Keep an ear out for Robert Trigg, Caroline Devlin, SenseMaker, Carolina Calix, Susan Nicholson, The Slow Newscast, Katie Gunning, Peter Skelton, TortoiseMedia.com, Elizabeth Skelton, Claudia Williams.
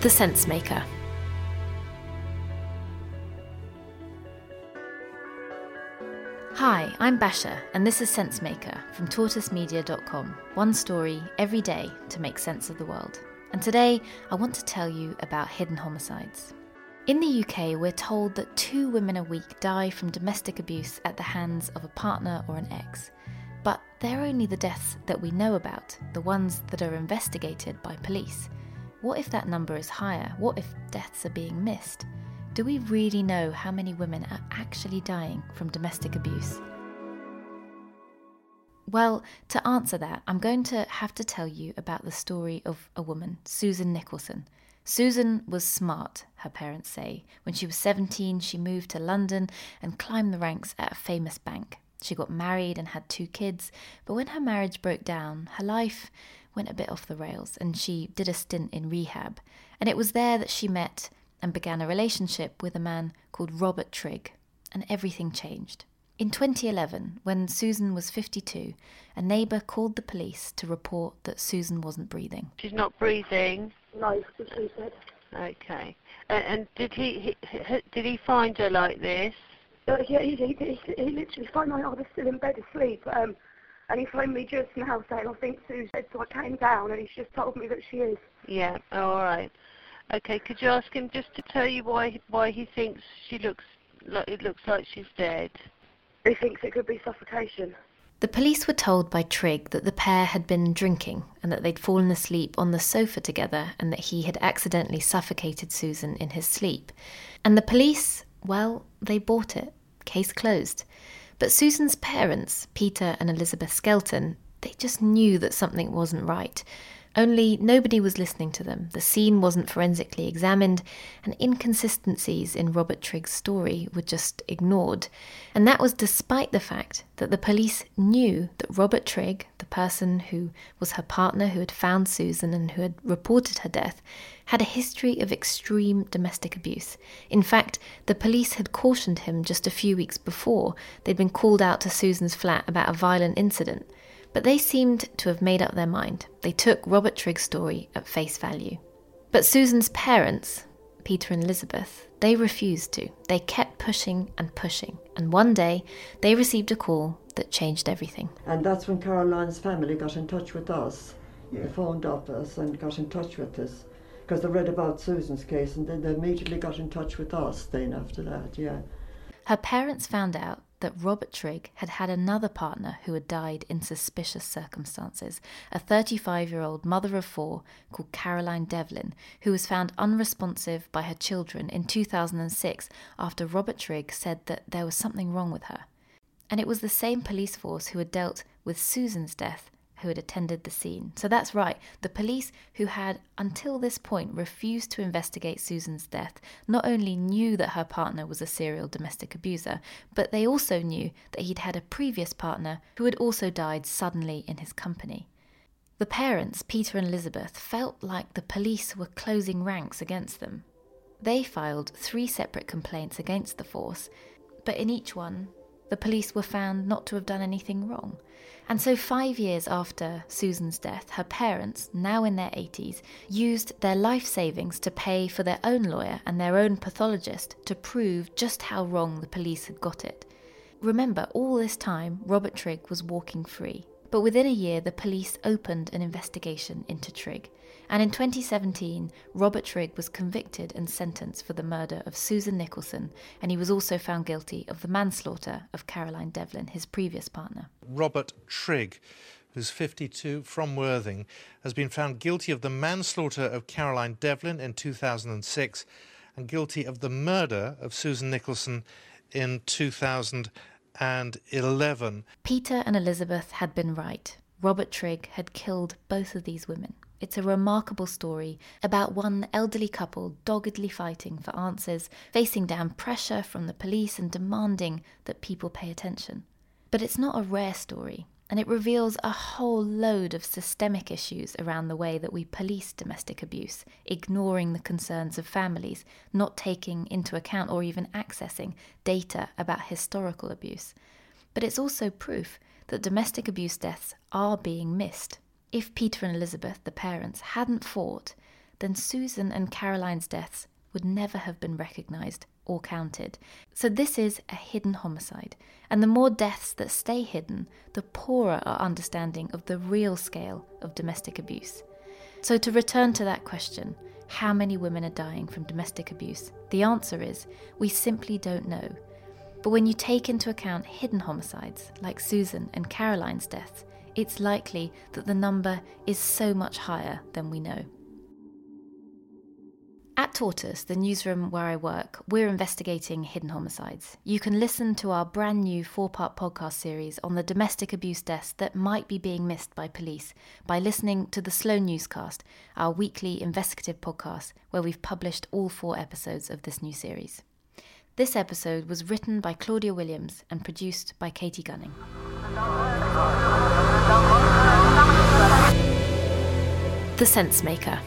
The SenseMaker. Hi, I'm Basha, and this is SenseMaker from TortoiseMedia.com. One story every day to make sense of the world. And today, I want to tell you about hidden homicides. In the UK, we're told that 2 women a week die from domestic abuse at the hands of a partner or an ex. But they're only the deaths that we know about, the ones that are investigated by police. What if that number is higher? What if deaths are being missed? Do we really know how many women are actually dying from domestic abuse? Well, to answer that, I'm going to have to tell you about the story of a woman, Susan Nicholson. Susan was smart, her parents say. When she was 17, she moved to London and climbed the ranks at a famous bank. She got married and had 2 kids, but when her marriage broke down, her life went a bit off the rails and she did a stint in rehab. And it was there that she met and began a relationship with a man called Robert Trigg, and everything changed. In 2011, when Susan was 52, a neighbour called the police to report that Susan wasn't breathing. She's not breathing? No, that's what she said. Okay. And did he find her like this? Yeah, he literally found me. I was still in bed asleep, and he phoned me just now saying, I think Sue's dead, so I came down and he's just told me that she is. Yeah, all right. Okay, could you ask him just to tell you why he thinks it looks like she's dead? He thinks it could be suffocation. The police were told by Trigg that the pair had been drinking and that they'd fallen asleep on the sofa together and that he had accidentally suffocated Susan in his sleep. And the police, well, they bought it. Case closed. But Susan's parents, Peter and Elizabeth Skelton, they just knew that something wasn't right. Only nobody was listening to them, the scene wasn't forensically examined, and inconsistencies in Robert Trigg's story were just ignored. And that was despite the fact that the police knew that Robert Trigg, the person who was her partner who had found Susan and who had reported her death, had a history of extreme domestic abuse. In fact, the police had cautioned him just a few weeks before. They'd been called out to Susan's flat about a violent incident. But they seemed to have made up their mind. They took Robert Trigg's story at face value. But Susan's parents, Peter and Elizabeth, they refused to. They kept pushing. And one day, they received a call that changed everything. And that's when Caroline's family got in touch with us. Yeah. They phoned up us and got in touch with us. Because they read about Susan's case and then they immediately got in touch with us then after that, yeah. Her parents found out that Robert Trigg had had another partner who had died in suspicious circumstances, a 35-yerold mother of 4 called Caroline Devlin, who was found unresponsive by her children in 2006 after Robert Trigg said that there was something wrong with her. And it was the same police force who had dealt with Susan's death who had attended the scene. So that's right, the police who had, until this point, refused to investigate Susan's death, not only knew that her partner was a serial domestic abuser, but they also knew that he'd had a previous partner who had also died suddenly in his company. The parents, Peter and Elizabeth, felt like the police were closing ranks against them. They filed 3 separate complaints against the force, but in each one, the police were found not to have done anything wrong. And so 5 years after Susan's death, her parents, now in their 80s, used their life savings to pay for their own lawyer and their own pathologist to prove just how wrong the police had got it. Remember, all this time, Robert Trigg was walking free. But within a year, the police opened an investigation into Trigg. And in 2017, Robert Trigg was convicted and sentenced for the murder of Susan Nicholson, and he was also found guilty of the manslaughter of Caroline Devlin, his previous partner. Robert Trigg, who's 52, from Worthing, has been found guilty of the manslaughter of Caroline Devlin in 2006 and guilty of the murder of Susan Nicholson in 2011. Peter and Elizabeth had been right. Robert Trigg had killed both of these women. It's a remarkable story about one elderly couple doggedly fighting for answers, facing down pressure from the police and demanding that people pay attention. But it's not a rare story, and it reveals a whole load of systemic issues around the way that we police domestic abuse, ignoring the concerns of families, not taking into account or even accessing data about historical abuse. But it's also proof that domestic abuse deaths are being missed. If Peter and Elizabeth, the parents, hadn't fought, then Susan and Caroline's deaths would never have been recognised or counted. So this is a hidden homicide, and the more deaths that stay hidden, the poorer our understanding of the real scale of domestic abuse. So to return to that question, how many women are dying from domestic abuse? The answer is, we simply don't know. But when you take into account hidden homicides, like Susan and Caroline's deaths, it's likely that the number is so much higher than we know. At Tortoise, the newsroom where I work, we're investigating hidden homicides. You can listen to our brand new 4-part podcast series on the domestic abuse deaths that might be being missed by police by listening to The Slow Newscast, our weekly investigative podcast where we've published all 4 episodes of this new series. This episode was written by Claudia Williams and produced by Katie Gunning. The SenseMaker.